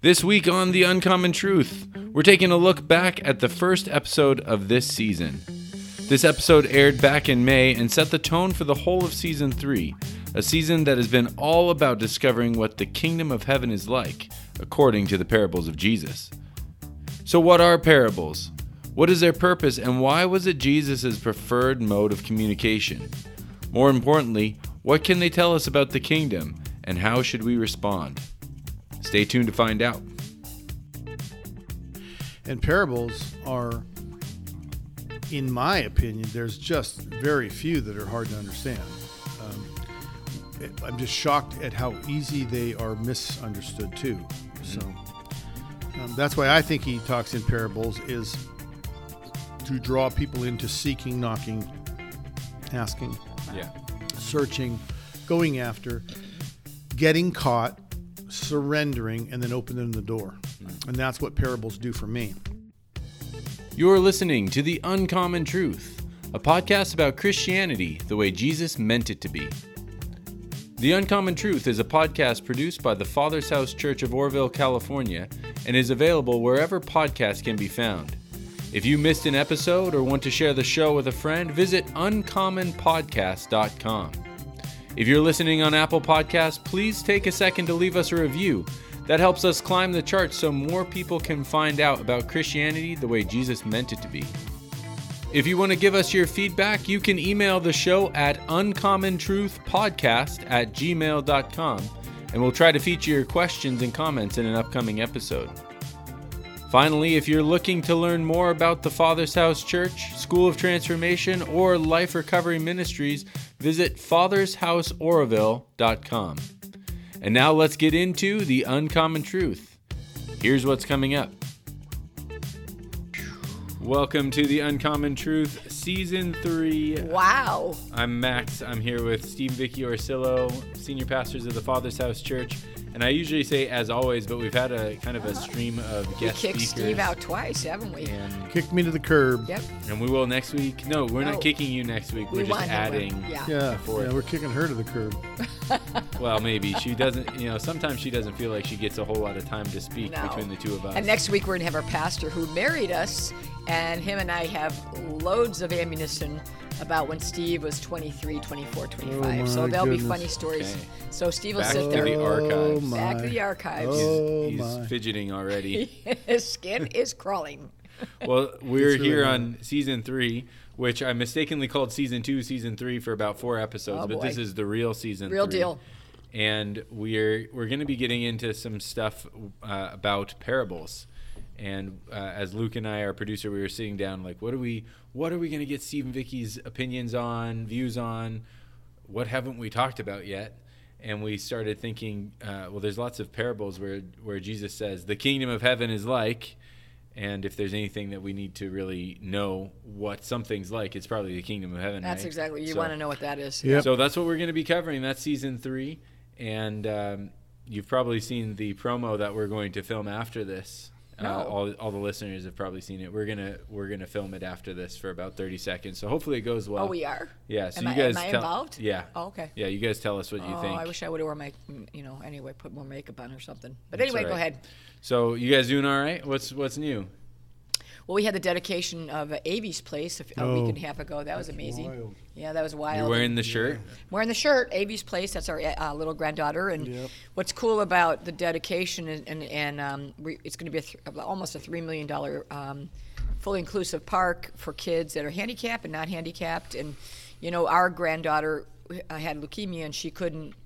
This week on The Uncommon Truth, we're taking a look back at the first episode of this season. This episode aired back in May and set the tone for the whole of Season 3, a season that has been all about discovering what the Kingdom of Heaven is like, according to the parables of Jesus. So what are parables? What is their purpose, and why was it Jesus' preferred mode of communication? More importantly, what can they tell us about the Kingdom, and how should we respond? Stay tuned to find out. And parables are, in my opinion, there's just very few that are hard to understand. I'm just shocked at how easy they are misunderstood too. Mm-hmm. So that's why I think he talks in parables, is to draw people into seeking, knocking, asking, searching, going after, getting caught, surrendering, and then opening the door. And that's what parables do for me. You're listening to The Uncommon Truth, a podcast about Christianity the way Jesus meant it to be. The Uncommon Truth is a podcast produced by the Father's House Church of Orville, California, and is available wherever podcasts can be found. If you missed an episode or want to share the show with a friend, visit uncommonpodcast.com. If you're listening on Apple Podcasts, please take a second to leave us a review. That helps us climb the charts so more people can find out about Christianity the way Jesus meant it to be. If you want to give us your feedback, you can email the show at uncommontruthdpodcast@gmail.com, and we'll try to feature your questions and comments in an upcoming episode. Finally, if you're looking to learn more about the Father's House Church, School of Transformation, or Life Recovery Ministries, visit fathershouseoroville.com. And now let's get into The Uncommon Truth. Here's what's coming up. Welcome to The Uncommon Truth, Season 3. Wow. I'm Max. I'm here with Steve and Vicki Orsillo, senior pastors of the Father's House Church. And I usually say as always, but we've had a kind of a stream of guest speakers. We kicked Steve out twice, haven't we? And kicked me to the curb. Yep. And we will next week. No, we're not kicking you next week. We're just adding. We're kicking her to the curb. Well, maybe. She doesn't, sometimes she doesn't feel like she gets a whole lot of time to speak between the two of us. And next week we're going to have our pastor who married us, and him and I have loads of ammunition about when Steve was 23, 24, 25. So there'll be funny stories. Okay. So Steve will sit there. Back to the archives. He's fidgeting already. His skin is crawling. Well, we're really here on Season 3, which I mistakenly called Season 2, Season 3 for about 4 episodes, but this is the real Season 3. Real deal. And we're going to be getting into some stuff about parables. And as Luke and I, our producer, we were sitting down like, what are we going to get Steve and Vicki's opinions on, views on? What haven't we talked about yet? And we started thinking, there's lots of parables where Jesus says the Kingdom of Heaven is like, and if there's anything that we need to really know what something's like, it's probably the Kingdom of Heaven. That's right? Exactly. You want to know what that is. Yep. So that's what we're going to be covering. That's Season 3, and you've probably seen the promo that we're going to film after this. All the listeners have probably seen it. We're gonna film it after this for about 30 seconds. So hopefully it goes well. Oh, we are. Yeah. So am I involved? Yeah. Oh, okay. Yeah, you guys tell us what you think. I wish I would have worn my, put more makeup on or something. But anyway, go ahead. So you guys doing all right? What's new? Well, we had the dedication of Avie's Place a week and a half ago. That was amazing. Wild. Yeah, that was wild. You're wearing the shirt? Yeah. Wearing the shirt, Avie's Place. That's our little granddaughter. And what's cool about the dedication, and it's going to be almost a $3 million fully inclusive park for kids that are handicapped and not handicapped. And, our granddaughter had leukemia, and she couldn't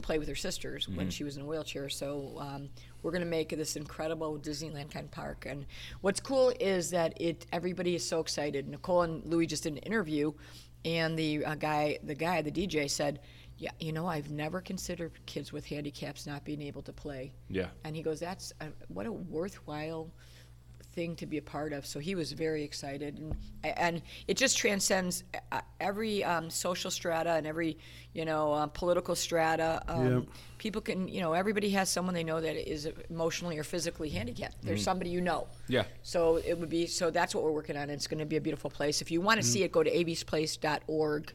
play with her sisters when she was in a wheelchair. So we're going to make this incredible Disneyland kind of park. And what's cool is that everybody is so excited. Nicole and Louie just did an interview, and the guy, the DJ, said, "Yeah, I've never considered kids with handicaps not being able to play." Yeah. And he goes, "That's what a worthwhile thing to be a part of." So he was very excited, and it just transcends every social strata and every political strata. People can, everybody has someone they know that is emotionally or physically handicapped. There's somebody so it would be, so that's what we're working on. It's going to be a beautiful place. If you want to see it, go to avsplace.org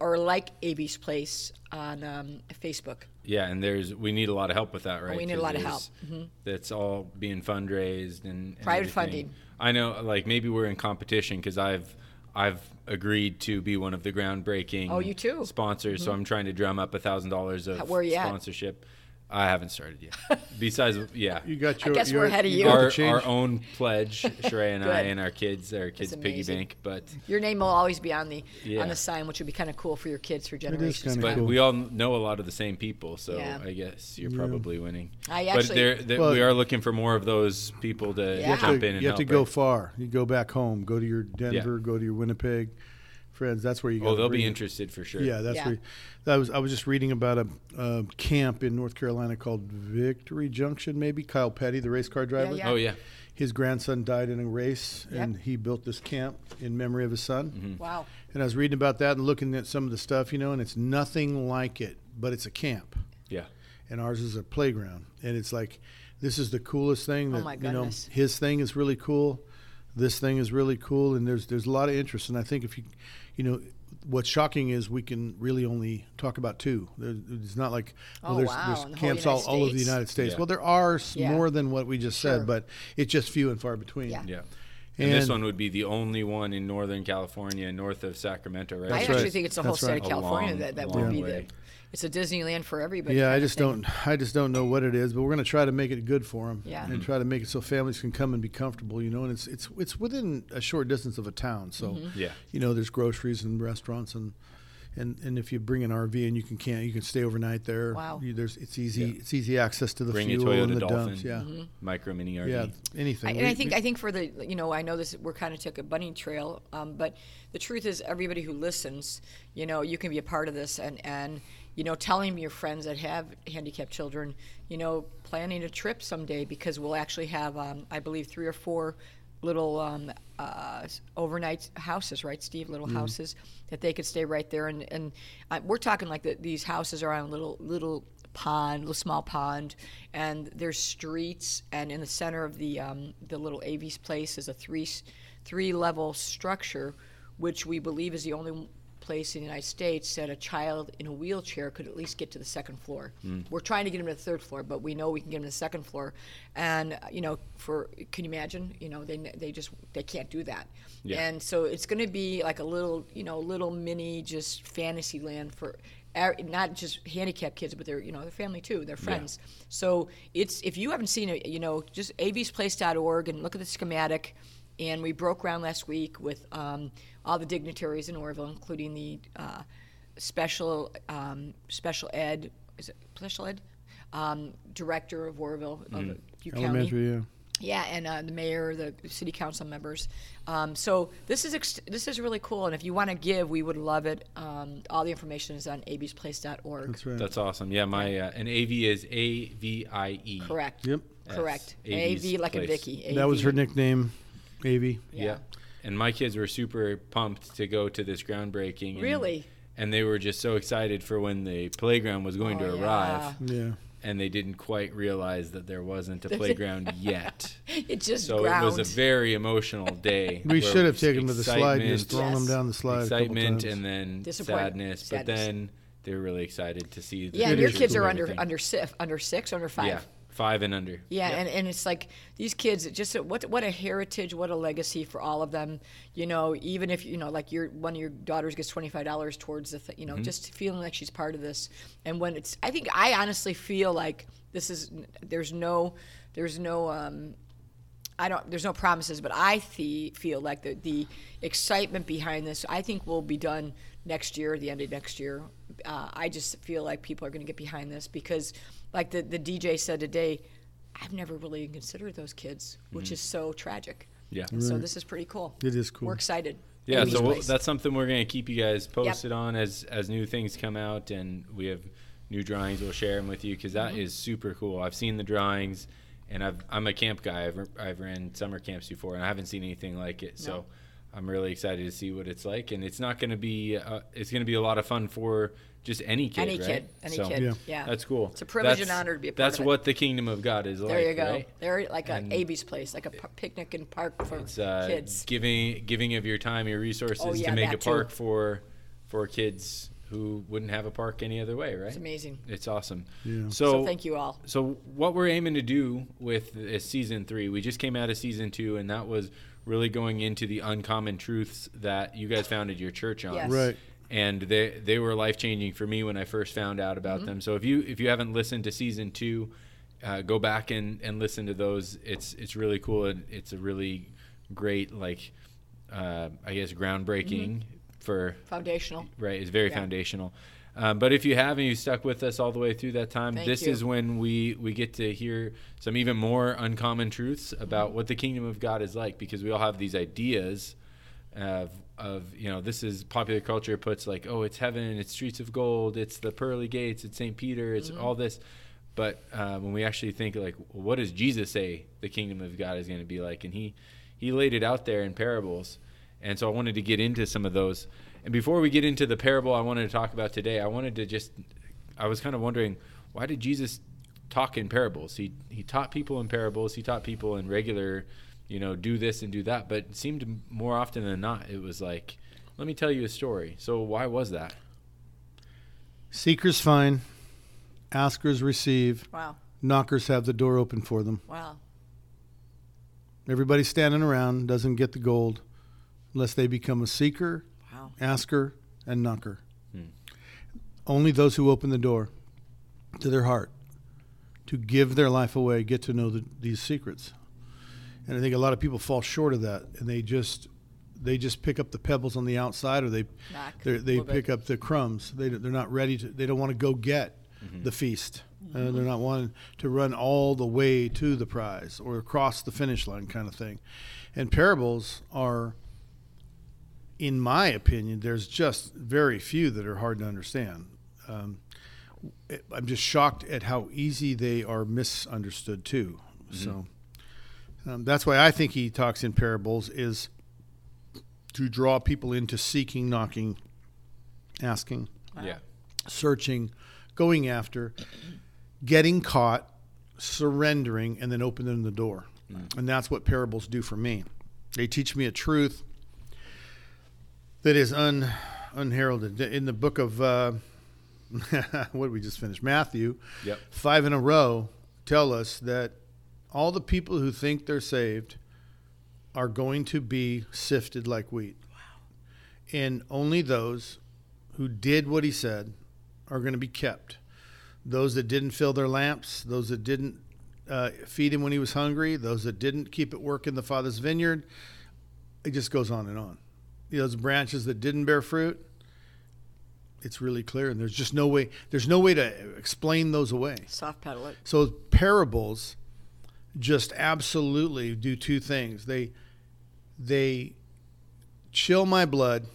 or like Avie's Place on Facebook. Yeah, and we need a lot of help with that, right? We need a lot of help. Mm-hmm. That's all being fundraised and private funding. I know, like maybe we're in competition because I've agreed to be one of the groundbreaking sponsors. Mm-hmm. So I'm trying to drum up $1,000 of sponsorship. I haven't started yet. Besides, yeah. You got your, I guess we're ahead of you. Our own pledge, Sheree and I and our kids' piggy bank. But your name will always be on the sign, which would be kind of cool for your kids for generations. But we all know a lot of the same people, so I guess you're probably winning. But we are looking for more of those people to jump in and help. You have to go far. You go back home. Go to your Denver. Yeah. Go to your Winnipeg. Friends, that's where you go. Oh, they'll be interested for sure. Yeah, that's where. I was just reading about a camp in North Carolina called Victory Junction. Maybe Kyle Petty, the race car driver. Yeah, yeah. Oh yeah. His grandson died in a race, and he built this camp in memory of his son. Mm-hmm. Wow. And I was reading about that and looking at some of the stuff, and it's nothing like it, but it's a camp. Yeah. And ours is a playground, and it's like, this is the coolest thing. That, oh my goodness. His thing is really cool. This thing is really cool, and there's a lot of interest. And I think if what's shocking is we can really only talk about two. It's not like, there's camps all over the United States. Yeah. Well, there are more than what we just said, but it's just few and far between. Yeah. Yeah. And this one would be the only one in Northern California, north of Sacramento, right? I actually think it's the whole state of California that would be there. It's a Disneyland for everybody. Yeah, I just don't know what it is, but we're going to try to make it good for them and try to make it so families can come and be comfortable, and it's within a short distance of a town. So, there's groceries and restaurants and if you bring an RV and you can stay overnight there. Wow. It's easy access to the fuel and the dumps. Yeah. Mm-hmm. Micro mini RV. Yeah. Anything. I think for the I know this, we're kind of took a bunny trail, but the truth is everybody who listens, you can be a part of this and telling your friends that have handicapped children, planning a trip someday, because we'll actually have I believe 3 or 4 little overnight houses, right, Steve? Little houses that they could stay right there, and we're talking like these houses are on a little pond, little small pond, and there's streets, and in the center of the little Avie's Place is a three level structure, which we believe is the only place in the United States that a child in a wheelchair could at least get to the second floor. Mm. We're trying to get them to the third floor, but we know we can get them to the second floor. And can you imagine? They can't do that. Yeah. And so it's going to be like a little mini just fantasy land for not just handicapped kids, but their family too, their friends. Yeah. So it's, if you haven't seen it, just aviesplace.org and look at the schematic. And we broke ground last week with all the dignitaries in Orville, including the special ed director of Orville, of Butte Elementary, County. Yeah, and the mayor, the city council members. So this is really cool, and if you want to give, we would love it. All the information is on aviesplace.org. That's right. That's awesome. Yeah, my and Avie is AVIE. Correct. Yep. Correct. Avie like a Vicki. Avie. That was her nickname. Maybe. Yeah. And my kids were super pumped to go to this groundbreaking. Really? And they were just so excited for when the playground was going to arrive. Yeah. And they didn't quite realize that there wasn't a playground yet. It just ground. It was a very emotional day. We should have taken them to the slide and just thrown them down the slide. Excitement and then sadness. But then they were really excited to see the. Yeah, your kids are under 6, under 5. Yeah. 5 and under. Yeah, yep. and it's like these kids, just what a heritage, what a legacy for all of them. Even if like one of your daughters gets $25 towards the mm-hmm. just feeling like she's part of this. And when it's, I think I honestly feel like this is there's no promises, but I feel like the excitement behind this, I think, will be done next year, the end of next year. I just feel like people are going to get behind this because. Like the DJ said today, I've never really considered those kids, which is so tragic. Yeah. Right. So this is pretty cool. It is cool. We're excited. Yeah, so that's something we're going to keep you guys posted on as new things come out. And we have new drawings. We'll share them with you because that is super cool. I've seen the drawings, and I'm a camp guy. I've ran summer camps before, and I haven't seen anything like it. No. So I'm really excited to see what it's like. And it's not going to be it's going to be a lot of fun for – just any kid, Any kid. Yeah. That's cool. It's a privilege and honor to be a part of it. That's what the kingdom of God is like. There you go. Right? They're like an Avie's Place, like a picnic and park for kids. Giving of your time, your resources to make a park for kids who wouldn't have a park any other way, right? It's amazing. It's awesome. Yeah. So thank you all. So what we're aiming to do with season 3, we just came out of season 2, and that was really going into the uncommon truths that you guys founded your church on. Yes. Right. And they were life-changing for me when I first found out about mm-hmm. them. So if you haven't listened to season 2, go back and listen to those. It's really cool, and it's a really great, like, I guess, groundbreaking mm-hmm. for foundational, right? It's very foundational. But if you have and you stuck with us all the way through that time, this is when we get to hear some even more uncommon truths about mm-hmm. what the kingdom of God is like, because we all have these ideas of, you know, this is popular culture puts like, oh, it's heaven, it's streets of gold, it's the pearly gates, it's St. Peter, it's mm-hmm. all this. But when we actually think, like, well, what does Jesus say the kingdom of God is going to be like? And he laid it out there in parables. And so I wanted to get into some of those. And before we get into the parable I wanted to talk about today, I was kind of wondering, why did Jesus talk in parables? He taught people in parables. He taught people in regular, you know, do this and do that. But it seemed more often than not, it was like, let me tell you a story. So why was that? Seekers find. Askers receive. Wow. Knockers have the door open for them. Wow. Everybody standing around doesn't get the gold unless they become a seeker, wow. asker, and knocker. Hmm. Only those who open the door to their heart to give their life away get to know these secrets. And I think a lot of people fall short of that, and they just pick up the pebbles on the outside, or they pick up the crumbs. They're not ready to. They don't want to go get. Mm-hmm. The feast. Mm-hmm. They're not wanting to run all the way to the prize or across the finish line kind of thing. And parables are, in my opinion, there's just very few that are hard to understand. I'm just shocked at how easy they are misunderstood too. Mm-hmm. So that's why I think he talks in parables, is to draw people into seeking, knocking, asking, searching, going after, getting caught, surrendering, and then opening the door. Mm. And that's what parables do for me. They teach me a truth that is unheralded. In the book of, what did we just finish? Matthew, 5 in a row, tell us that all the people who think they're saved are going to be sifted like wheat. Wow. And only those who did what he said are going to be kept. Those that didn't fill their lamps, those that didn't feed him when he was hungry, those that didn't keep at work in the Father's vineyard, it just goes on and on. You know, those branches that didn't bear fruit, it's really clear, and there's no way to explain those away. Soft pedal it. So parables just absolutely do two things. They chill my blood,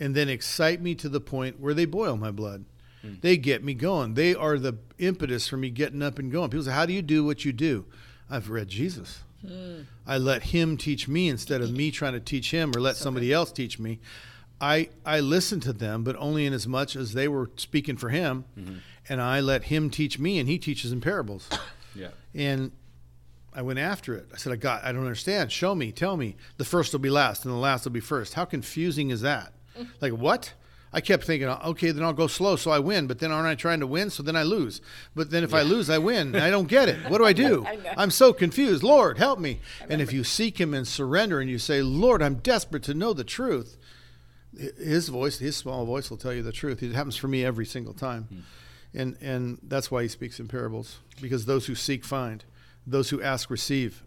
and then excite me to the point where they boil my blood. Mm. They get me going. They are the impetus for me getting up and going. People say, how do you do what you do? I've read Jesus. Mm. I let him teach me instead of me trying to teach him or let somebody else teach me. I listened to them, but only in as much as they were speaking for him. Mm-hmm. And I let him teach me, and he teaches in parables. Yeah. And I went after it. I said, I don't understand. Show me, tell me. The first will be last, and the last will be first. How confusing is that? Like, what? I kept thinking, okay, then I'll go slow so I win, but then aren't I trying to win? So then I lose. But then if I lose, I win. I don't get it. What do I do? I'm so confused. Lord, help me. And if you seek him and surrender and you say, Lord, I'm desperate to know the truth, his voice, his small voice will tell you the truth. It happens for me every single time. Hmm. And that's why he speaks in parables, because those who seek find, those who ask receive,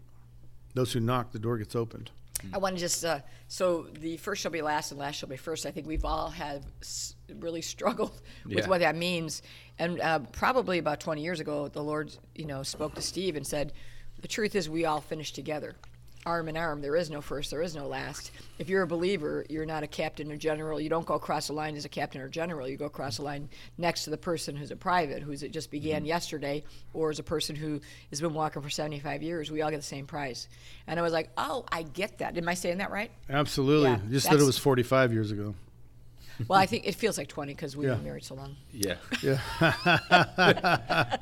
those who knock, the door gets opened. I want to just, so the first shall be last and last shall be first. I think we've all really struggled with what that means. And probably about 20 years ago, the Lord, you know, spoke to Steve and said, the truth is we all finish together, arm in arm. There is no first, there is no last. If you're a believer, you're not a captain or general. You don't go across the line as a captain or general. You go across the line next to the person who's a private, who's it just began mm-hmm. yesterday, or as a person who has been walking for 75 years. We all get the same prize. And I was like, oh, I get that. Am I saying that right? Absolutely. Yeah, just that it was 45 years ago. Well, I think it feels like 20 because we were married so long. Yeah. Yeah.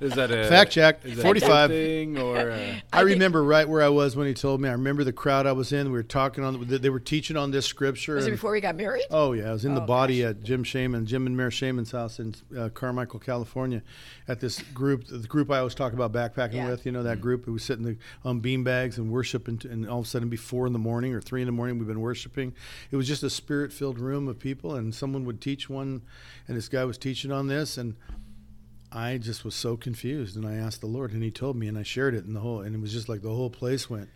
Is that a fact check? 45. Thing or I remember right where I was when he told me. I remember the crowd I was in. We were talking on. They were teaching on this scripture. Was it before we got married? Oh yeah, I was in the body at Jim and Mary Shaman's house in Carmichael, California, at this group. The group I always talk about backpacking with. You know that group. It was sitting on beanbags and worshiping, and all of a sudden, it'd be 4 in the morning or 3 in the morning. We've been worshiping. It was just a spirit-filled room of people, and someone would teach one, and this guy was teaching on this, and I just was so confused, and I asked the Lord, and he told me, and I shared it, and it was just like the whole place went,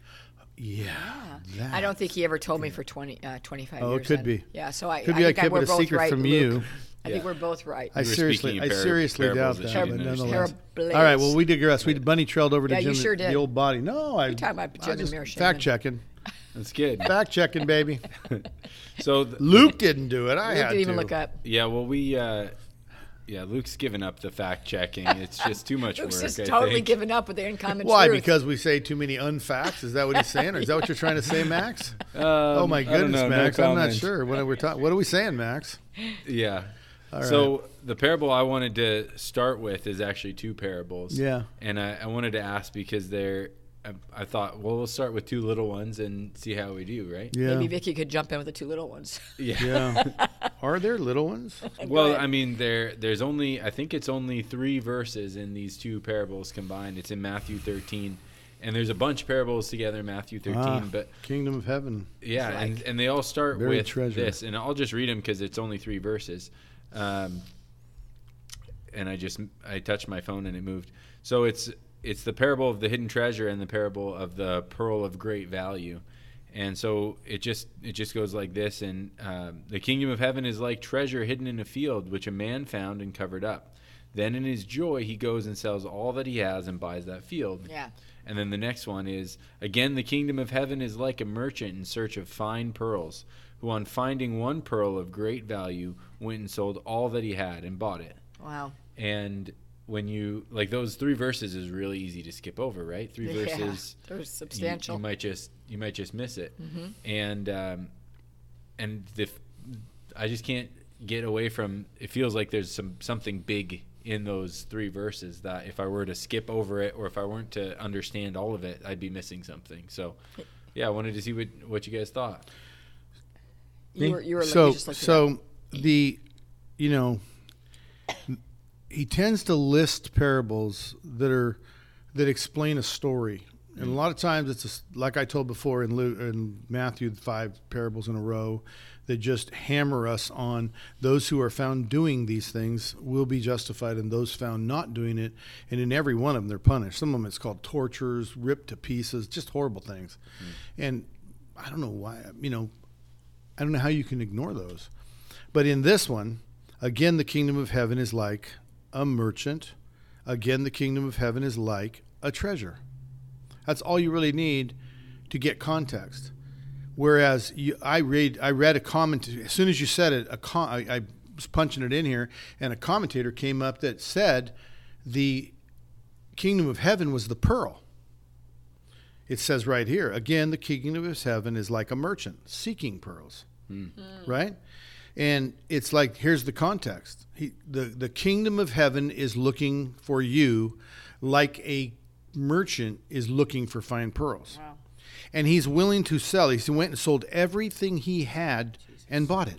yeah. I don't think he ever told me for 25 years. Oh, it could be. Yeah, so I think we're both right, Luke. I think we're both right. I seriously doubt that. All right, well, we digress. We bunny trailed over to Jim, you sure did. The old body. No, I just fact-checking. That's good. Fact-checking, baby. So Luke didn't do it. Luke had to. Didn't even look up. Yeah, well, we... Luke's given up the fact-checking. It's just too much work, Luke's just totally given up with the uncommon truth. Why? Because we say too many unfacts? Is that what he's saying? Or is that what you're trying to say, Max? Oh, my goodness, Max. I'm not sure. What are we saying, Max? Yeah. All right. So the parable I wanted to start with is actually two parables. Yeah. And I wanted to ask because they're... I thought, well, we'll start with two little ones and see how we do, right? Yeah. Maybe Vicki could jump in with the two little ones. Yeah. Are there little ones? Well, I mean, there's only, I think it's only 3 verses in these two parables combined. It's in Matthew 13. And there's a bunch of parables together in Matthew 13. But Kingdom of Heaven. Yeah, like and they all start with this. And I'll just read them because it's only 3 verses. And I touched my phone and it moved. So it's the parable of the hidden treasure and the parable of the pearl of great value. And so it just goes like this. And the kingdom of heaven is like treasure hidden in a field, which a man found and covered up. Then in his joy, he goes and sells all that he has and buys that field. Yeah. And then the next one is, again, the kingdom of heaven is like a merchant in search of fine pearls, who on finding one pearl of great value went and sold all that he had and bought it. Wow. And... when you like those 3 verses is really easy to skip over, right? 3 verses, they're substantial. You might just miss it, and I just can't get away from. It feels like there's something big in those 3 verses that if I were to skip over it or if I weren't to understand all of it, I'd be missing something. So, yeah, I wanted to see what you guys thought. You were so the, you know. He tends to list parables that explain a story. And a lot of times it's like I told before in Matthew, 5 parables in a row that just hammer us on those who are found doing these things will be justified and those found not doing it. And in every one of them, they're punished. Some of them it's called tortures, ripped to pieces, just horrible things. And I don't know why, I don't know how you can ignore those. But in this one, again, the kingdom of heaven is like a merchant. Again, the kingdom of heaven is like a treasure. That's all you really need to get context. Whereas I read a comment as soon as you said it. I was punching it in here, and a commentator came up that said the kingdom of heaven was the pearl. It says right here, again, the kingdom of heaven is like a merchant seeking pearls, right? And it's like, here's the context. The kingdom of heaven is looking for you like a merchant is looking for fine pearls. Wow. And he's willing to sell. He went and sold everything he had and bought it.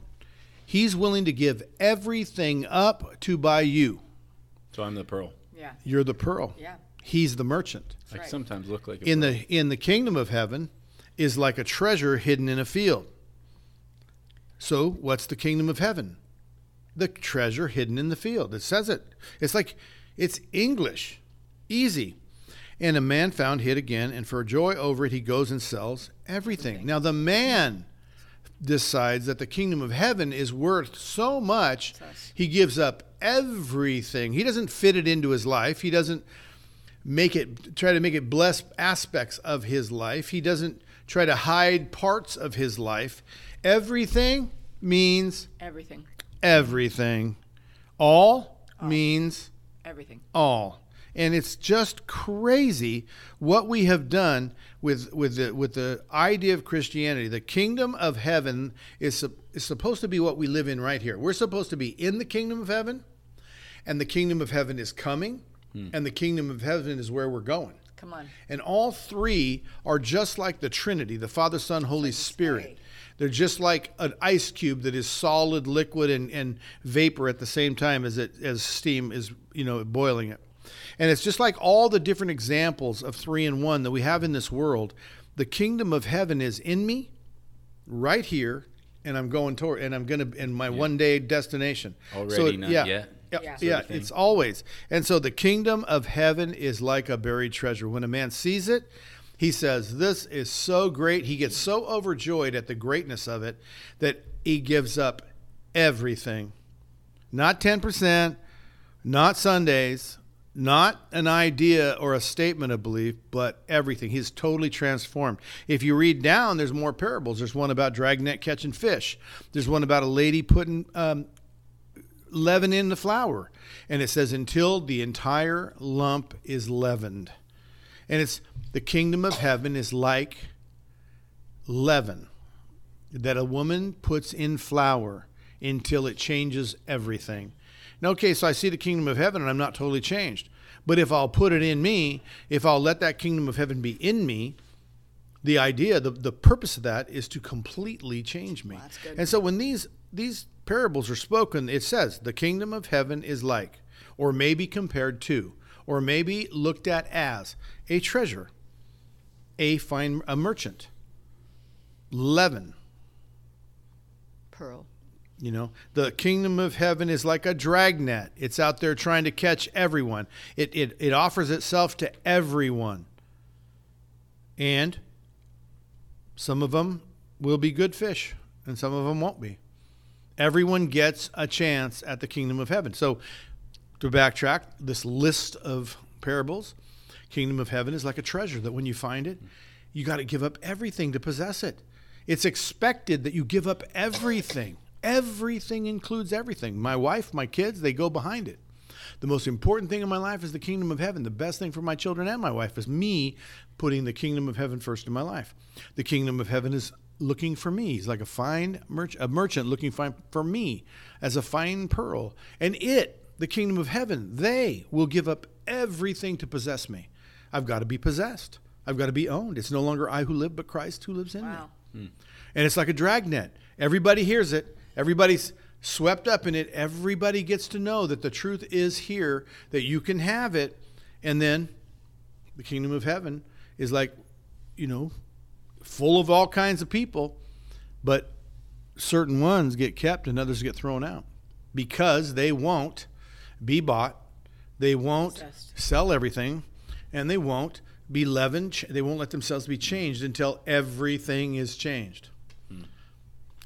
He's willing to give everything up to buy you. So I'm the pearl. Yeah. You're the pearl. Yeah. He's the merchant. That's right. Sometimes look like a pearl. In the kingdom of heaven is like a treasure hidden in a field. So what's the kingdom of heaven? The treasure hidden in the field. It says it. It's like, it's English. Easy. And a man found hid again, and for joy over it, he goes and sells everything. Now the man decides that the kingdom of heaven is worth so much, he gives up everything. He doesn't fit it into his life. He doesn't try to make it blessed aspects of his life. He doesn't try to hide parts of his life. Everything means everything. Everything. All means everything. All. And it's just crazy what we have done with the idea of Christianity. The kingdom of heaven is supposed to be what we live in right here. We're supposed to be in the kingdom of heaven, and the kingdom of heaven is coming, and the kingdom of heaven is where we're going. Come on. And all three are just like the Trinity, the Father, Son, Holy Spirit. They're just like an ice cube that is solid, liquid, and vapor at the same time as steam is, boiling it. And it's just like all the different examples of 3 in 1 that we have in this world. The kingdom of heaven is in me, right here, and I'm going toward, and I'm going to, and my one day destination. Already, so not yet. Yeah, it's always. And so the kingdom of heaven is like a buried treasure. When a man sees it, he says, this is so great. He gets so overjoyed at the greatness of it that he gives up everything. Not 10%, not Sundays, not an idea or a statement of belief, but everything. He's totally transformed. If you read down, there's more parables. There's one about dragnet catching fish. There's one about a lady putting leaven in the flour, and it says until the entire lump is leavened. And it's the kingdom of heaven is like leaven that a woman puts in flour until it changes everything. Now, okay, so I see the kingdom of heaven and I'm not totally changed, but if I'll put it in me, if I'll let that kingdom of heaven be in me, the idea, the purpose of that is to completely change me. Well, that's good. And so when these parables are spoken, it says the kingdom of heaven is like, or maybe compared to, or maybe looked at as a treasure, a merchant, leaven, pearl. The kingdom of heaven is like a dragnet. It's out there trying to catch everyone. It offers itself to everyone, and some of them will be good fish, and some of them won't be. Everyone gets a chance at the kingdom of heaven. So to backtrack, this list of parables, kingdom of heaven is like a treasure that when you find it, you got to give up everything to possess it. It's expected that you give up everything. Everything includes everything. My wife, my kids, they go behind it. The most important thing in my life is the kingdom of heaven. The best thing for my children and my wife is me putting the kingdom of heaven first in my life. The kingdom of heaven is looking for me. He's like a merchant looking for me as a fine pearl. And the kingdom of heaven, they will give up everything to possess me. I've got to be possessed. I've got to be owned. It's no longer I who live, but Christ who lives in me. And it's like a dragnet. Everybody hears it. Everybody's swept up in it. Everybody gets to know that the truth is here, that you can have it. And then the kingdom of heaven is like, full of all kinds of people, but certain ones get kept and others get thrown out because they won't be bought, they won't sell everything, and they won't be leavened. They won't let themselves be changed until everything is changed.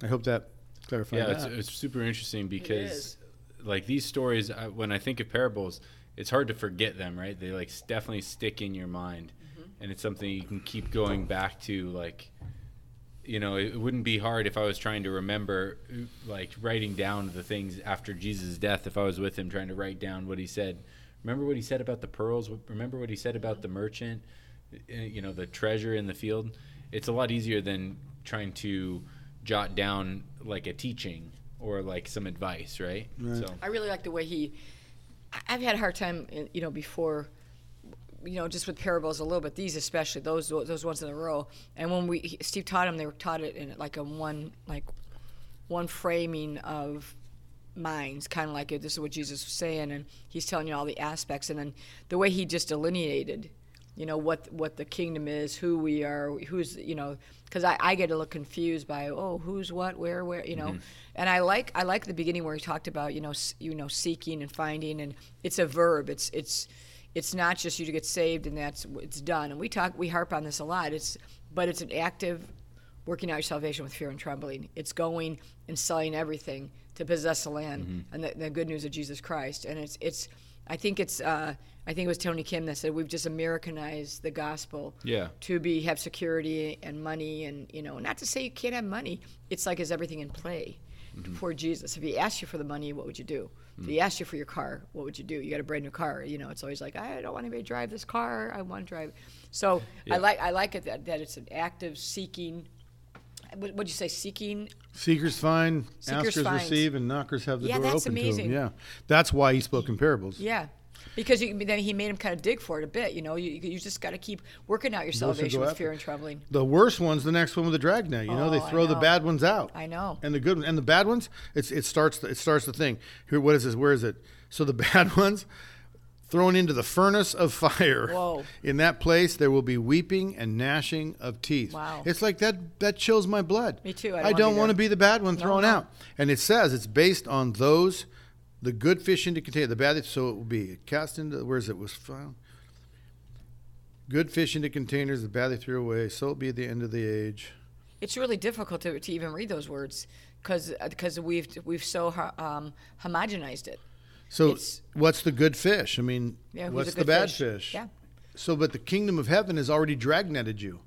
I hope that clarified. Yeah, it's super interesting because, like, these stories, when I think of parables, it's hard to forget them, right? They definitely stick in your mind. And it's something you can keep going back to, it wouldn't be hard if I was trying to remember, writing down the things after Jesus' death, if I was with him trying to write down what he said. Remember what he said about the pearls? Remember what he said about the merchant, the treasure in the field? It's a lot easier than trying to jot down, a teaching or, some advice, right? So I really like the way I've had a hard time, before – just with parables a little bit, these especially, those ones in a row. And when Steve taught them, they were taught it in one framing of minds, kind of this is what Jesus was saying, and he's telling you all the aspects. And then the way he just delineated, what the kingdom is, who we are, who's, because I get a little confused by, who's what, where, Mm-hmm. And I like the beginning where he talked about, seeking and finding, and it's a verb. It's not just you to get saved and that's it's done. And we harp on this a lot. But it's an active working out your salvation with fear and trembling. It's going and selling everything to possess the land mm-hmm. and the good news of Jesus Christ. And I think it was Tony Kim that said we've just Americanized the gospel to have security and money and not to say you can't have money. It's is everything in play. mm-hmm. for Jesus. If he asked you for the money, what would you do? Mm-hmm. If he asked you for your car, what would you do? You got a brand new car. You know, it's always like, I don't want anybody to drive this car. I want to drive. So yeah. I like it that it's an active seeking. What did you say? Seeking? Seekers find, askers receive, and knockers have the door open amazing. To them. Yeah, that's why he spoke in parables. Yeah, because then he made him kind of dig for it a bit. You know, you just got to keep working out your salvation with fear and troubling. The worst one's the next one with the dragnet. You know, they throw the bad ones out. I know. And the good ones, and the bad ones, it starts the thing. Here, what is this? Where is it? So the bad ones thrown into the furnace of fire. Whoa. In that place there will be weeping and gnashing of teeth. Wow. It's like that chills my blood. Me too. I don't want to be the bad one thrown out. And it says it's based on those, the good fish into container, the bad, so it will be cast into, where is it? Was found? Good fish into containers, the bad they threw away, so it'll be at the end of the age. It's really difficult to even read those words because we've so homogenized it. So what's the good fish? I mean, what's the bad fish? Yeah. So, but the kingdom of heaven has already dragnetted you,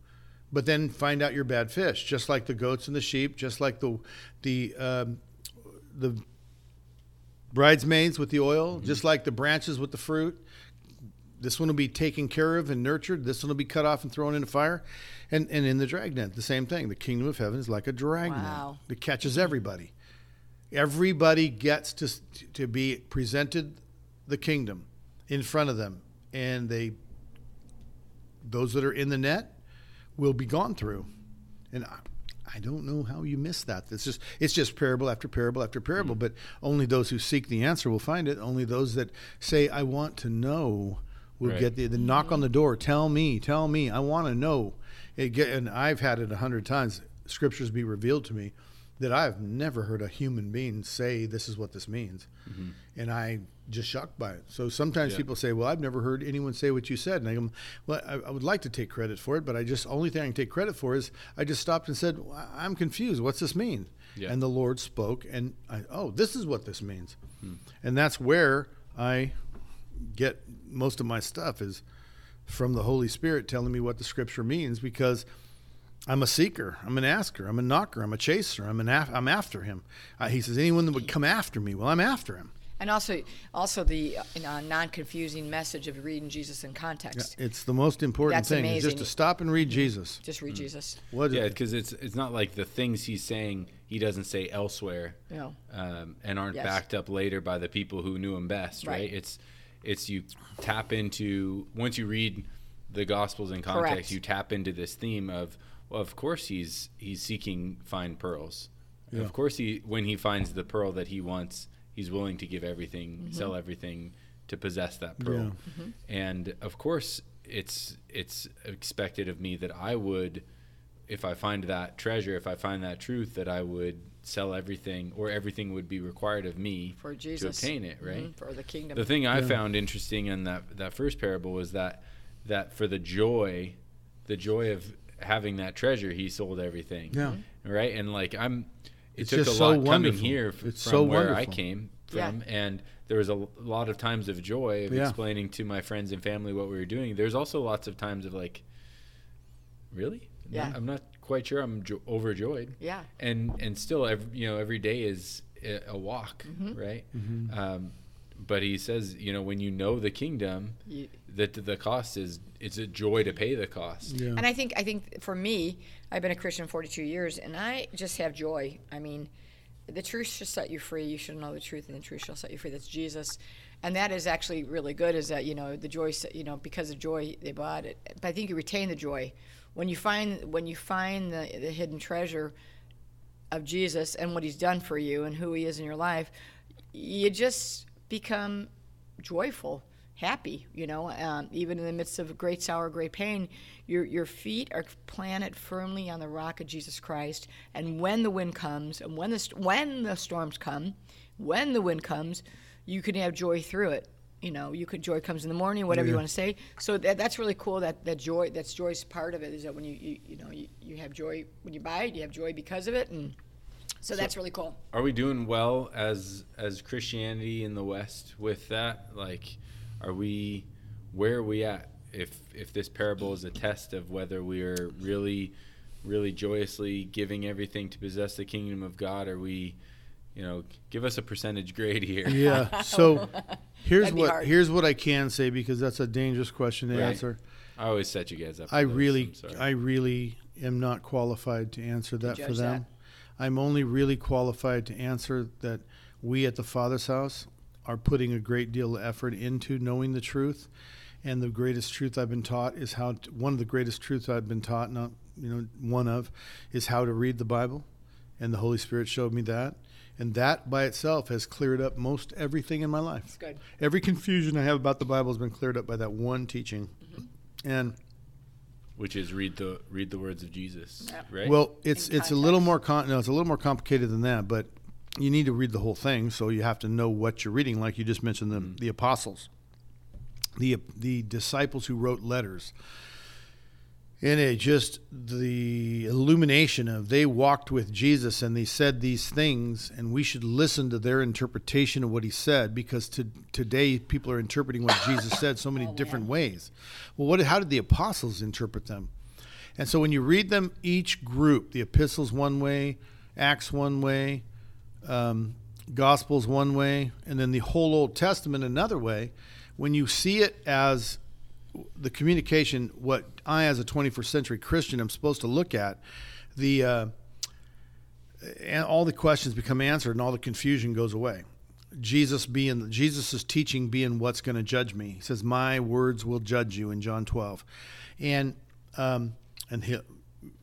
but then find out your bad fish, just like the goats and the sheep, just like the bridesmaids with the oil, mm-hmm. just like the branches with the fruit. This one will be taken care of and nurtured. This one will be cut off and thrown into fire. And in the dragnet, the same thing. The kingdom of heaven is like a dragnet. Wow. That catches everybody. Everybody gets to be presented the kingdom in front of them, and those that are in the net will be gone through. And I don't know how you miss that. It's just parable after parable after parable. Mm-hmm. But only those who seek the answer will find it. Only those that say, "I want to know," will get the knock on the door. Tell me, I want to know. And I've had it 100 times. Scriptures be revealed to me that I've never heard a human being say, this is what this means. Mm-hmm. And I'm just shocked by it. So sometimes people say, well, I've never heard anyone say what you said. And I go, well, I would like to take credit for it, but only thing I can take credit for is I just stopped and said, well, I'm confused. What's this mean? Yeah. And the Lord spoke, and this is what this means. Hmm. And that's where I get most of my stuff is from the Holy Spirit telling me what the scripture means, because I'm a seeker, I'm an asker, I'm a knocker, I'm a chaser, I'm after him. He says, anyone that would come after me, well, I'm after him. And also the non-confusing message of reading Jesus in context. Yeah, it's the most important thing, is just to stop and read Jesus. Just read Jesus. Because it's not like the things he's saying he doesn't say elsewhere, and aren't backed up later by the people who knew him best, right? It's you tap into, once you read the Gospels in context, you tap into this theme of, well, of course he's seeking fine pearls. Yeah. Of course when he finds the pearl that he wants, he's willing to give everything, sell everything to possess that pearl. Yeah. Mm-hmm. And of course it's expected of me that I would, if I find that treasure, if I find that truth, that I would sell everything, or everything would be required of me for Jesus to obtain it, right? Mm-hmm. For the kingdom. The thing I found interesting in that first parable was that for the joy of having that treasure, he sold everything. Yeah. Right. And like it took a lot coming here from where I came from, and there was a lot of times of joy of explaining to my friends and family what we were doing. There's also lots of times of like, really? Yeah. I'm not quite sure. I'm overjoyed. Yeah. And still, every day is a walk, right? Mm-hmm. But he says, when you know the kingdom, that the cost is, it's a joy to pay the cost. Yeah. And I think for me, I've been a Christian 42 years, and I just have joy. I mean, the truth shall set you free. You should know the truth, and the truth shall set you free. That's Jesus. And that is actually really good, is that, the joy, because of joy, they bought it. But I think you retain the joy. When you find the hidden treasure of Jesus and what he's done for you and who he is in your life, you just become joyful, happy, even in the midst of great sorrow, great pain. Your feet are planted firmly on the rock of Jesus Christ, and when the wind comes, and when the storms come, when the wind comes, you can have joy through it. Joy comes in the morning, whatever you want to say. So that's really cool, that joy, that's joy's part of it, is that when you have joy when you buy it, you have joy because of it. And so that's really cool. Are we doing well as Christianity in the West with that? Like, where are we at? If this parable is a test of whether we are really, really joyously giving everything to possess the kingdom of God, are we you know, give us a percentage grade here. Yeah. So here's what I can say, because that's a dangerous question to answer. I always set you guys up. I really am not qualified to answer that for them. I'm only really qualified to answer that we at the Father's House are putting a great deal of effort into knowing the truth. And the greatest truth I've been taught is how to, one of the greatest truths I've been taught, not, you know, one of, is how to read the Bible. And the Holy Spirit showed me that. And that by itself has cleared up most everything in my life. That's good. Every confusion I have about the Bible has been cleared up by that one teaching. Mm-hmm. And which is read the words of Jesus, right? Well, it's a little more complicated than that, but you need to read the whole thing, so you have to know what you're reading. Like you just mentioned, the apostles, the disciples who wrote letters, and it just the illumination of they walked with Jesus and they said these things, and we should listen to their interpretation of what he said, because today people are interpreting what Jesus said so many different ways. Well, how did the apostles interpret them? And so when you read them, each group, the epistles one way, Acts one way, Gospels one way, and then the whole Old Testament another way, when you see it as the communication, what I as a 21st century Christian am supposed to look at, and all the questions become answered and all the confusion goes away. Jesus' teaching being what's going to judge me. He says, my words will judge you in John 12. And he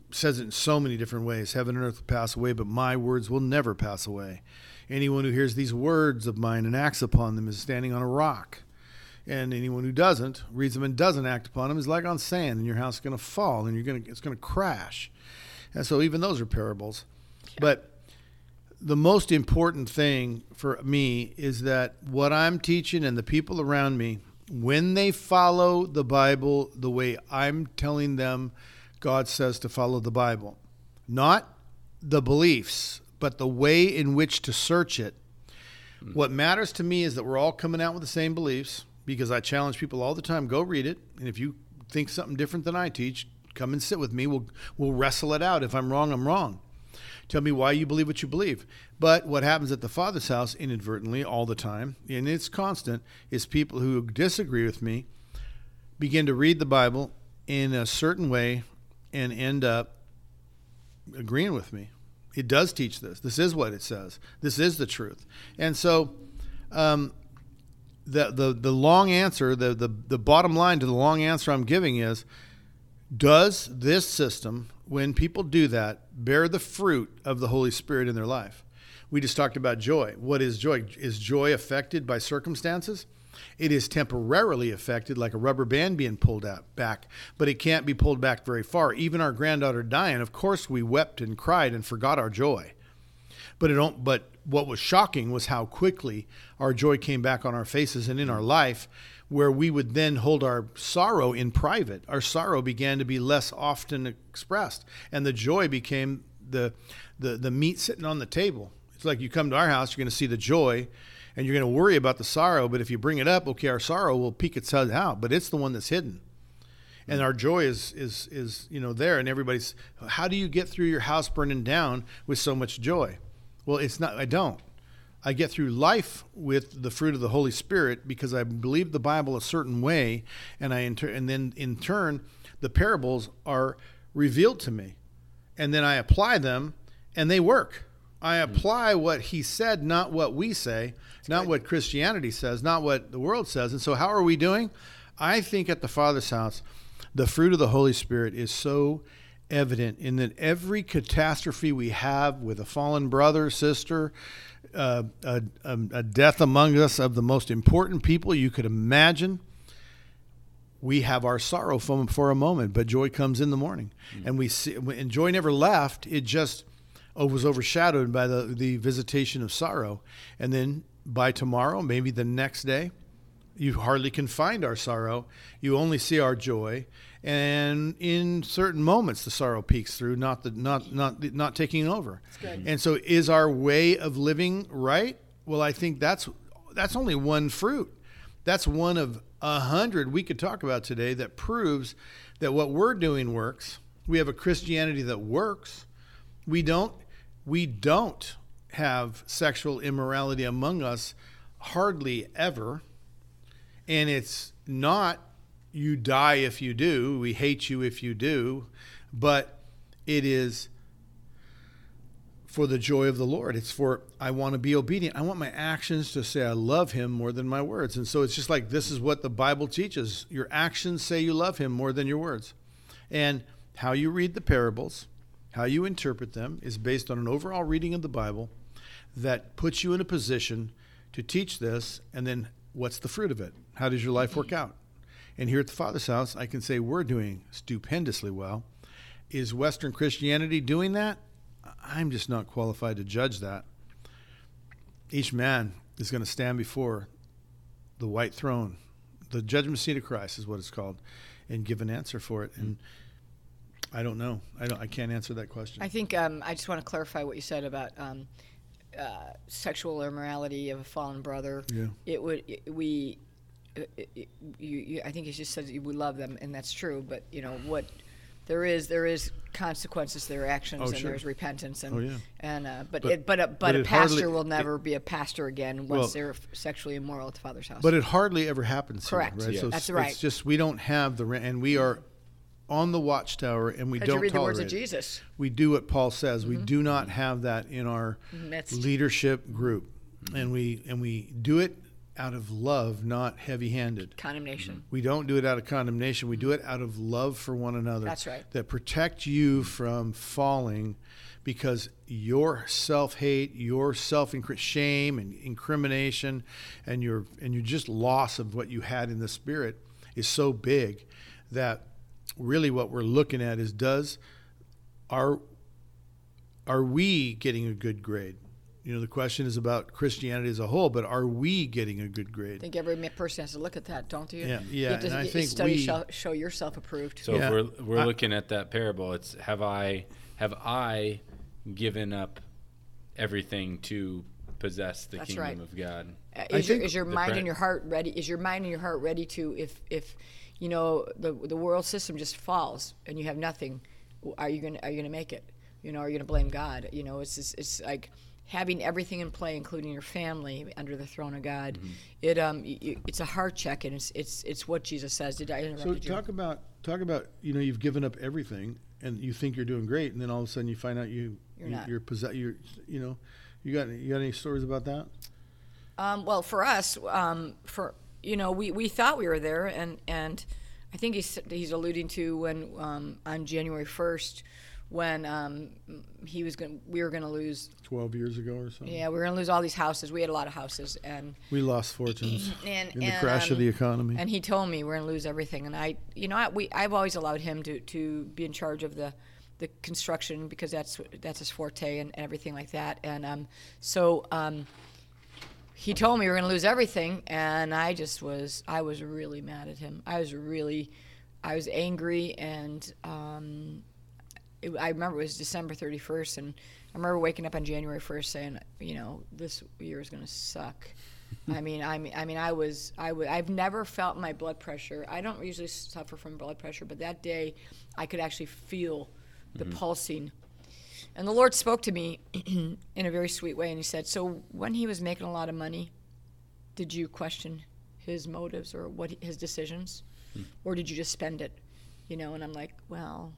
says it in so many different ways. Heaven and earth will pass away, but my words will never pass away. Anyone who hears these words of mine and acts upon them is standing on a rock. And anyone who doesn't, reads them and doesn't act upon them, is like on sand, and your house is going to fall, and it's going to crash. And so even those are parables. Yeah. But the most important thing for me is that what I'm teaching and the people around me, when they follow the Bible the way I'm telling them God says to follow the Bible, not the beliefs, but the way in which to search it, what matters to me is that we're all coming out with the same beliefs. Because I challenge people all the time, go read it. And if you think something different than I teach, come and sit with me. We'll wrestle it out. If I'm wrong, I'm wrong. Tell me why you believe what you believe. But what happens at the Father's House inadvertently all the time, and it's constant, is people who disagree with me begin to read the Bible in a certain way and end up agreeing with me. It does teach this. This is what it says. This is the truth. And so... The long answer, the bottom line to the long answer I'm giving is, does this system, when people do that, bear the fruit of the Holy Spirit in their life? We just talked about joy. What is joy? Is joy affected by circumstances? It is temporarily affected, like a rubber band being pulled back, but it can't be pulled back very far. Even our granddaughter Diane, of course, we wept and cried and forgot our joy. But what was shocking was how quickly our joy came back on our faces and in our life, where we would then hold our sorrow in private. Our sorrow began to be less often expressed, and the joy became the meat sitting on the table. It's like you come to our house, you're going to see the joy, and you're going to worry about the sorrow. But if you bring it up, okay, our sorrow will peek its head out, but it's the one that's hidden. And our joy is there, and everybody's, how do you get through your house burning down with so much joy? Well, it's not, I don't. I get through life with the fruit of the Holy Spirit because I believe the Bible a certain way, and then in turn, the parables are revealed to me. And then I apply them, and they work. I apply what he said, not what we say, not what Christianity says, not what the world says. And so how are we doing? I think at the Father's House, the fruit of the Holy Spirit is so evident in that every catastrophe we have with a fallen brother, sister, a death among us of the most important people you could imagine, we have our sorrow for a moment, but joy comes in the morning. Mm-hmm. And we see, and joy never left. It just was overshadowed by the visitation of sorrow. And then by tomorrow, maybe the next day, you hardly can find our sorrow. You only see our joy. And in certain moments, the sorrow peeks through, not taking over. And so, is our way of living right? Well, I think that's only one fruit. That's one of 100 we could talk about today that proves that what we're doing works. We have a Christianity that works. We don't have sexual immorality among us hardly ever. And it's not you die if you do, we hate you if you do, but it is for the joy of the Lord. It's for, I want to be obedient. I want my actions to say I love him more than my words. And so it's just like, this is what the Bible teaches. Your actions say you love him more than your words. And how you read the parables, how you interpret them is based on an overall reading of the Bible that puts you in a position to teach this. And then what's the fruit of it? How does your life work out? And here at the Father's House, I can say we're doing stupendously well. Is Western Christianity doing that? I'm just not qualified to judge that. Each man is going to stand before the white throne. The judgment seat of Christ is what it's called, and give an answer for it. And I don't know. I can't answer that question. I think I just want to clarify what you said about sexual immorality of a fallen brother. Yeah. I think you just said that we love them, and that's true. But you know what? There is consequences to their actions, and sure. There's repentance, and but a pastor hardly, will never be a pastor again once they're sexually immoral at the Father's house. But it hardly ever happens. Correct. Here, right? Yeah. So that's right. It's just we don't have the, and we are on the watchtower, and we don't tolerate. The words of Jesus. We do what Paul says. Mm-hmm. We do not have that in our leadership group, and we do it out of love, not heavy-handed. Condemnation. We don't do it out of condemnation. We do it out of love for one another. That's right. That protect you from falling, because your self-hate, your self-shame and incrimination, and your just loss of what you had in the spirit is so big that really what we're looking at is, are we getting a good grade? You know, the question is about Christianity as a whole, but are we getting a good grade? I think every person has to look at that, don't you? Yeah, yeah. You have to, and I think study show yourself approved. So yeah. If we're looking at that parable, it's have I given up everything to possess the kingdom of God? Is your mind and your heart ready to, if you know the world system just falls and you have nothing, are you gonna make it? You know, are you gonna blame God? You know, it's like having everything in play, including your family, under the throne of God. Mm-hmm. It's a heart check, and it's what Jesus says. Did I interrupt you? So talk about you've given up everything, and you think you're doing great, and then all of a sudden you find out you got any stories about that? Well, for us, we thought we were there, and I think he's alluding to when on January 1st. When we were going to lose 12 years ago or something. Yeah, we were going to lose all these houses. We had a lot of houses, and we lost fortunes in the crash of the economy. And he told me we're going to lose everything, and I've always allowed him to be in charge of the construction, because that's his forte and everything like that. And he told me we're going to lose everything, and I was really mad at him. I was angry, and I remember it was December 31st, and I remember waking up on January 1st saying, this year is going to suck. I've never felt my blood pressure. I don't usually suffer from blood pressure, but that day I could actually feel the pulsing. And the Lord spoke to me in a very sweet way, and he said, so when he was making a lot of money, did you question his motives or his decisions, or did you just spend it? And I'm like, well...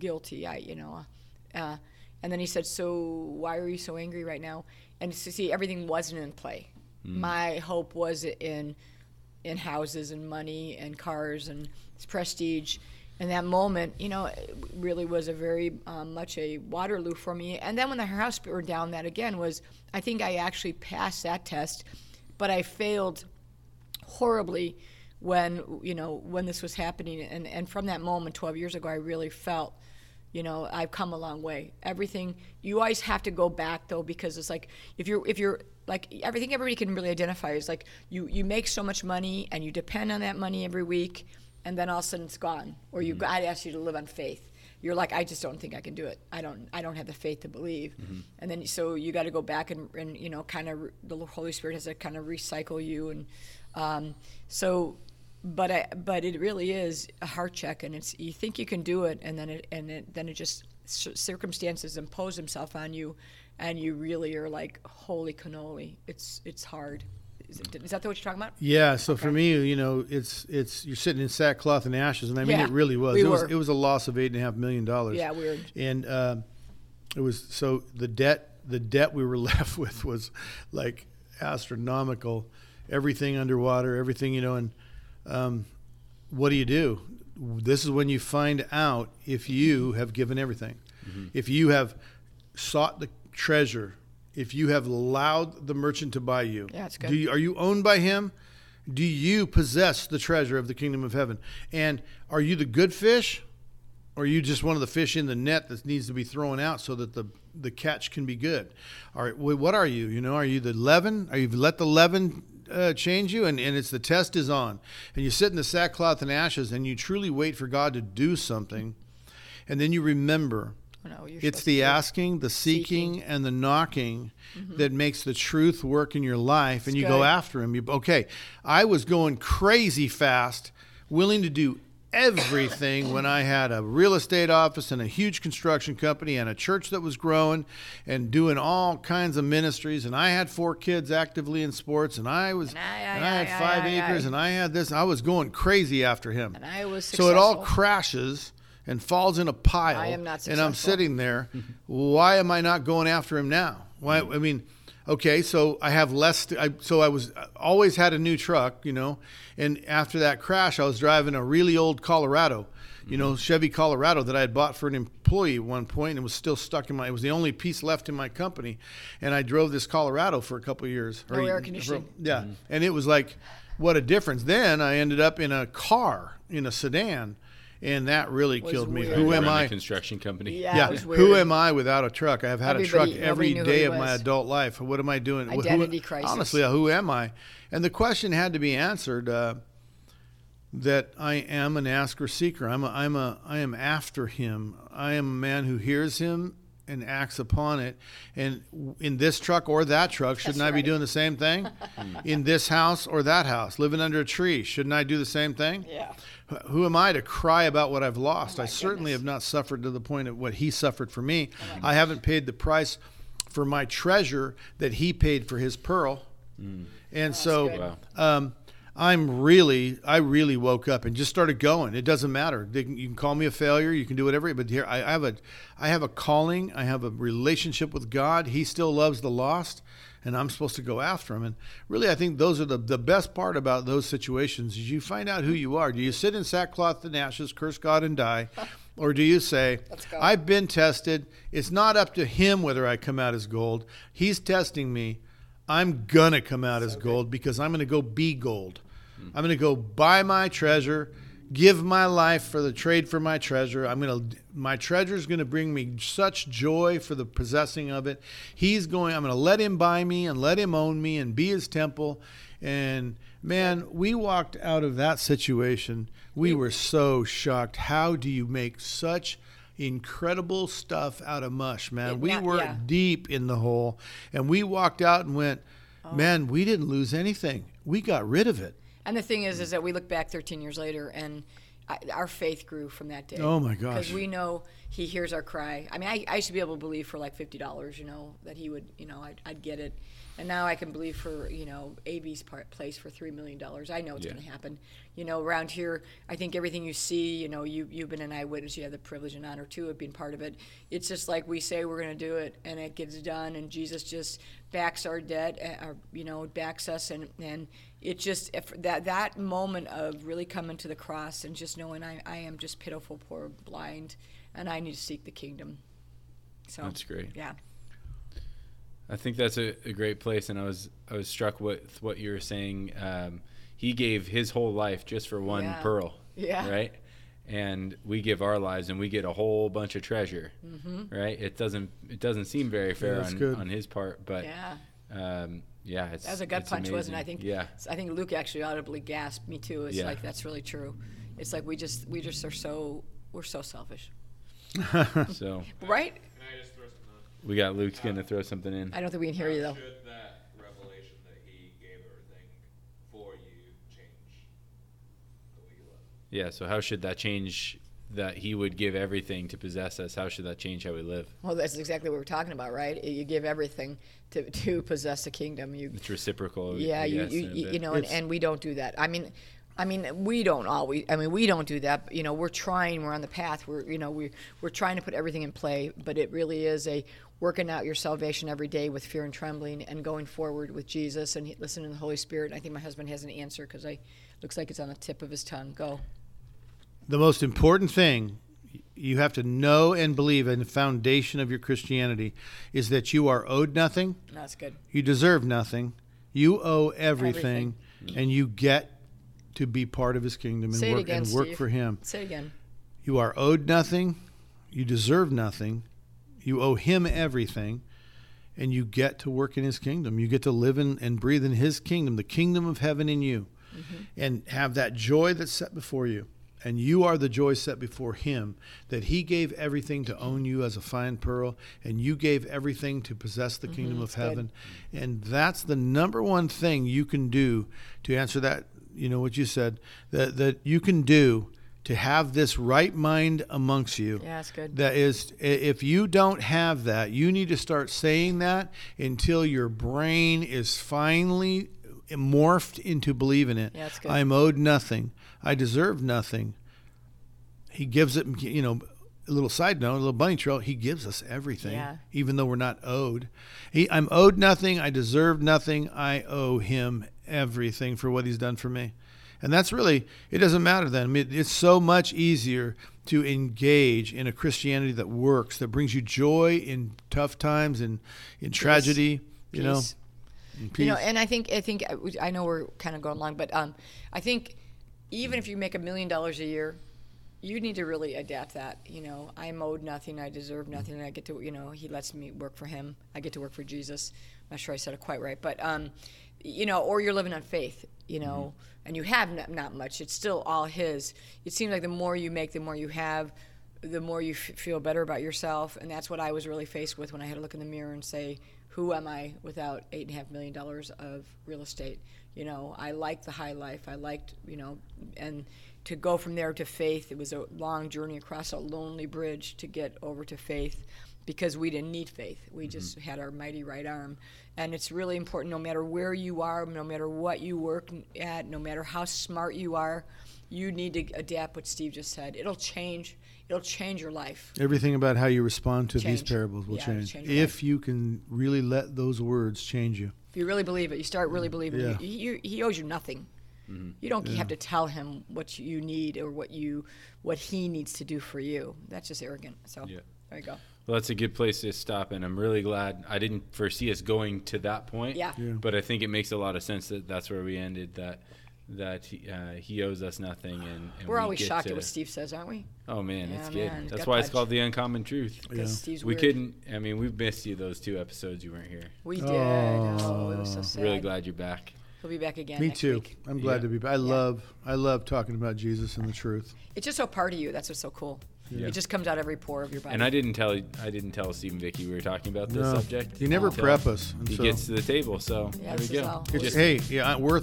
guilty, and then he said, so why are you so angry right now? And to see, everything wasn't in play. My hope was in houses and money and cars and prestige, and that moment it really was a very much a Waterloo for me. And then when the house burned down, that again was, I think I actually passed that test, but I failed horribly when this was happening. And from that moment 12 years ago, I really felt, I've come a long way. Everything, you always have to go back though, because it's like, if you're like, everything everybody can really identify is like, you make so much money and you depend on that money every week, and then all of a sudden it's gone, or God asks you to live on faith. You're like, I just don't think I can do it. I don't have the faith to believe. Mm-hmm. And then, so you got to go back and kind of, the Holy Spirit has to kind of recycle you. And But it really is a heart check, and it's, you think you can do it, and then it just circumstances impose themselves on you, and you really are like, holy cannoli, it's hard. Is that what you're talking about? Yeah. So okay. For me, you know, it's you're sitting in sackcloth and ashes, and I mean, yeah, it really was. It was a loss of $8.5 million. Yeah, weird. And it was, so the debt we were left with was like astronomical. Everything underwater, everything, you know. And what do you do? This is when you find out if you have given everything, mm-hmm. if you have sought the treasure, if you have allowed the merchant to buy you. Yeah, that's good. Are you owned by him? Do you possess the treasure of the kingdom of heaven? And are you the good fish, or are you just one of the fish in the net that needs to be thrown out so that the catch can be good? All right, well, what are you? You know, are you the leaven? Are you let the leaven change you? And it's the test is on. And you sit in the sackcloth and ashes, and you truly wait for God to do something. And then you remember, no, it's the asking, the seeking, and the knocking mm-hmm. that makes the truth work in your life. That's and you good. Go after him. Okay, I was going crazy fast, willing to do everything when I had a real estate office and a huge construction company and a church that was growing and doing all kinds of ministries. And I had 4 kids actively in sports, and I had 5 acres, and I had this. I was going crazy after him. And I was successful. So it all crashes and falls in a pile. I am not successful. And I'm sitting there. Why am I not going after him now? Why? I mean, okay, so I have less. I always had a new truck, you know. And after that crash, I was driving a really old Colorado, you know, Chevy Colorado that I had bought for an employee at one point, and it was still stuck in it was the only piece left in my company. And I drove this Colorado for a couple of years. No air conditioning. Yeah. Mm-hmm. And it was like, what a difference. Then I ended up in a car, in a sedan. And that really killed me. Who am I? Construction company. Yeah. It was weird. Who am I without a truck? I've had a truck every day of my adult life. What am I doing? Identity crisis. Honestly, who am I? And the question had to be answered that I am an asker-seeker. I am after him. I am a man who hears him and acts upon it. And in this truck or that truck, shouldn't I be doing the same thing? In this house or that house, living under a tree, shouldn't I do the same thing? Yeah. Who am I to cry about what I've lost? I certainly have not suffered to the point of what he suffered for me. I haven't paid the price for my treasure that he paid for his pearl. Mm. And so I really woke up and just started going. It doesn't matter. You can call me a failure. You can do whatever. But here, I have a calling. I have a relationship with God. He still loves the lost. And I'm supposed to go after him. And really, I think those are the best part about those situations is you find out who you are. Do you sit in sackcloth and ashes, curse God and die? Or do you say, I've been tested. It's not up to him whether I come out as gold. He's testing me. I'm going to come out as gold because I'm going to go be gold. Mm-hmm. I'm going to go buy my treasure, give my life for the trade for my treasure. My treasure is going to bring me such joy for the possessing of it. I'm going to let him buy me and let him own me and be his temple. And man, we walked out of that situation. We were so shocked. How do you make such incredible stuff out of mush, man? We were deep in the hole, and we walked out and went, man, we didn't lose anything. We got rid of it. And the thing is that we look back 13 years later, and our faith grew from that day. Oh, my gosh. Because we know he hears our cry. I mean, I used to be able to believe for, like, $50, you know, that he would, you know, I'd get it. And now I can believe for, you know, Avie's Place for $3 million. I know it's going to happen. You know, around here, I think everything you see, you know, you've been an eyewitness. You have the privilege and honor, too, of being part of it. It's just like we say we're going to do it, and it gets done, and Jesus just backs our debt, you know, backs us, and it just that moment of really coming to the cross and just knowing I am just pitiful, poor, blind, and I need to seek the kingdom. So that's great. Yeah, I think that's a great place. And I was struck with what you were saying. He gave his whole life just for one pearl. Yeah. Right. And we give our lives, and we get a whole bunch of treasure. Mm-hmm. Right. It doesn't seem very fair on his part, but yeah, that was a gut punch, amazing. Wasn't it? I think Luke actually audibly gasped. Me too. It's like that's really true. It's like we just are we're so selfish. So right. Can I just throw something in? We got Luke's going to throw something in. I don't think we can hear you though. How should that revelation that he gave everything for you change the way you love? Yeah. So how should that change that he would give everything to possess us, how should that change how we live? Well, that's exactly what we're talking about, right? You give everything to possess the kingdom. It's reciprocal. Yeah, and we don't do that. I mean, we don't always. I mean, we don't do that. But, we're trying. We're on the path. We're trying to put everything in play. But it really is a working out your salvation every day with fear and trembling, and going forward with Jesus and listening to the Holy Spirit. I think my husband has an answer because looks like it's on the tip of his tongue. Go. The most important thing you have to know and believe in the foundation of your Christianity is that you are owed nothing. That's good. You deserve nothing. You owe everything. And you get to be part of his kingdom and work for him. Say it again. You are owed nothing. You deserve nothing. You owe him everything. And you get to work in his kingdom. You get to live in and breathe in his kingdom, the kingdom of heaven in you. Mm-hmm. And have that joy that's set before you. And you are the joy set before him, that he gave everything to own you as a fine pearl, and you gave everything to possess the kingdom of heaven. Good. And that's the number one thing you can do to answer that, what you said, that you can do to have this right mind amongst you. Yeah, that's good. That is, if you don't have that, you need to start saying that until your brain is finally morphed into believing it. Yeah, that's good. I'm owed nothing. I deserve nothing. He gives it, a little side note, a little bunny trail. He gives us everything, even though we're not owed. I'm owed nothing. I deserve nothing. I owe him everything for what he's done for me. And that's really, it doesn't matter then. I mean, it's so much easier to engage in a Christianity that works, that brings you joy in tough times and in tragedy, and I think I know we're kind of going long, but I think even if you make $1 million a year, you need to really adapt that. I'm owed nothing, I deserve nothing, and I get to, he lets me work for him. I get to work for Jesus. I'm not sure I said it quite right, but or you're living on faith, and you have not much. It's still all his. It seems like the more you make, the more you have, the more you feel better about yourself, and that's what I was really faced with when I had to look in the mirror and say, who am I without $8.5 million of real estate? I liked the high life. I liked, and to go from there to faith, it was a long journey across a lonely bridge to get over to faith, because we didn't need faith. We just had our mighty right arm. And it's really important, no matter where you are, no matter what you work at, no matter how smart you are, you need to adapt what Steve just said. It'll change your life. Everything about how you respond to these parables will change. If you can really let those words change you. If you really believe it, you start really believing it. He owes you nothing. Mm-hmm. You don't have to tell him what you need or what he needs to do for you. That's just arrogant. So there you go. Well, that's a good place to stop, and I'm really glad I didn't foresee us going to that point. Yeah. But I think it makes a lot of sense that that's where we ended, that he owes us nothing, and we're always shocked at what Steve says, aren't we? Oh man, it's good. That's why it's called The Uncommon Truth. Steve's weird. We've missed you those 2 episodes you weren't here. We did. Oh, it was so sad. Really glad you're back. He'll be back again. Me next too. Week. I'm glad to be back. I love talking about Jesus and the truth. It's just so part of you. That's what's so cool. Yeah. It just comes out every pore of your body. And I didn't tell Steve and Vicki we were talking about this subject. He never prep us. He gets to the table, so there we go.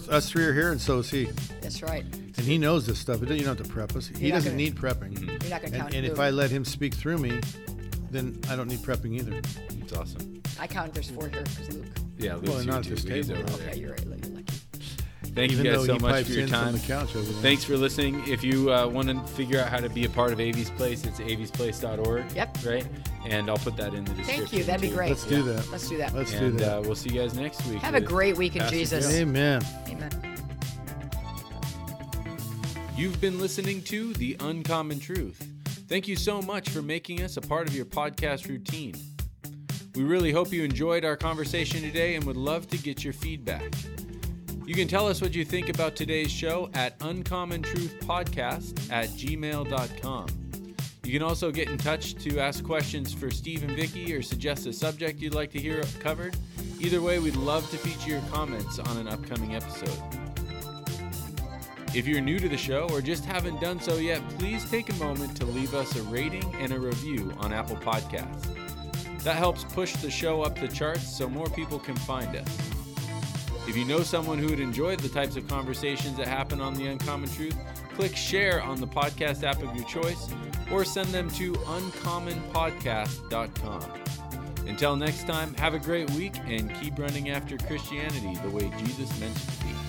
Us 3 are here, and so is he. That's right. And he knows this stuff. You don't have to prep us. He doesn't need prepping. Mm-hmm. You're not going to count. And if I let him speak through me, then I don't need prepping either. It's awesome. I count there's 4 here because Luke. Yeah, Luke's here not too. This table. Okay, you're right, Luke. Thank you guys so much for your time. Thanks for listening. If you want to figure out how to be a part of Avie's Place, it's aviesplace.org. Yep. Right? And I'll put that in the description. Thank you. That'd be great. Let's do that. Let's do that. And we'll see you guys next week. Have a great week in Jesus. Amen. Amen. You've been listening to The Uncommon Truth. Thank you so much for making us a part of your podcast routine. We really hope you enjoyed our conversation today and would love to get your feedback. You can tell us what you think about today's show at uncommonpodcast@gmail.com. You can also get in touch to ask questions for Steve and Vicki or suggest a subject you'd like to hear covered. Either way, we'd love to feature your comments on an upcoming episode. If you're new to the show or just haven't done so yet, please take a moment to leave us a rating and a review on Apple Podcasts. That helps push the show up the charts so more people can find us. If you know someone who would enjoy the types of conversations that happen on The Uncommon Truth, click share on the podcast app of your choice or send them to uncommonpodcast.com. Until next time, have a great week and keep running after Christianity the way Jesus meant it to be.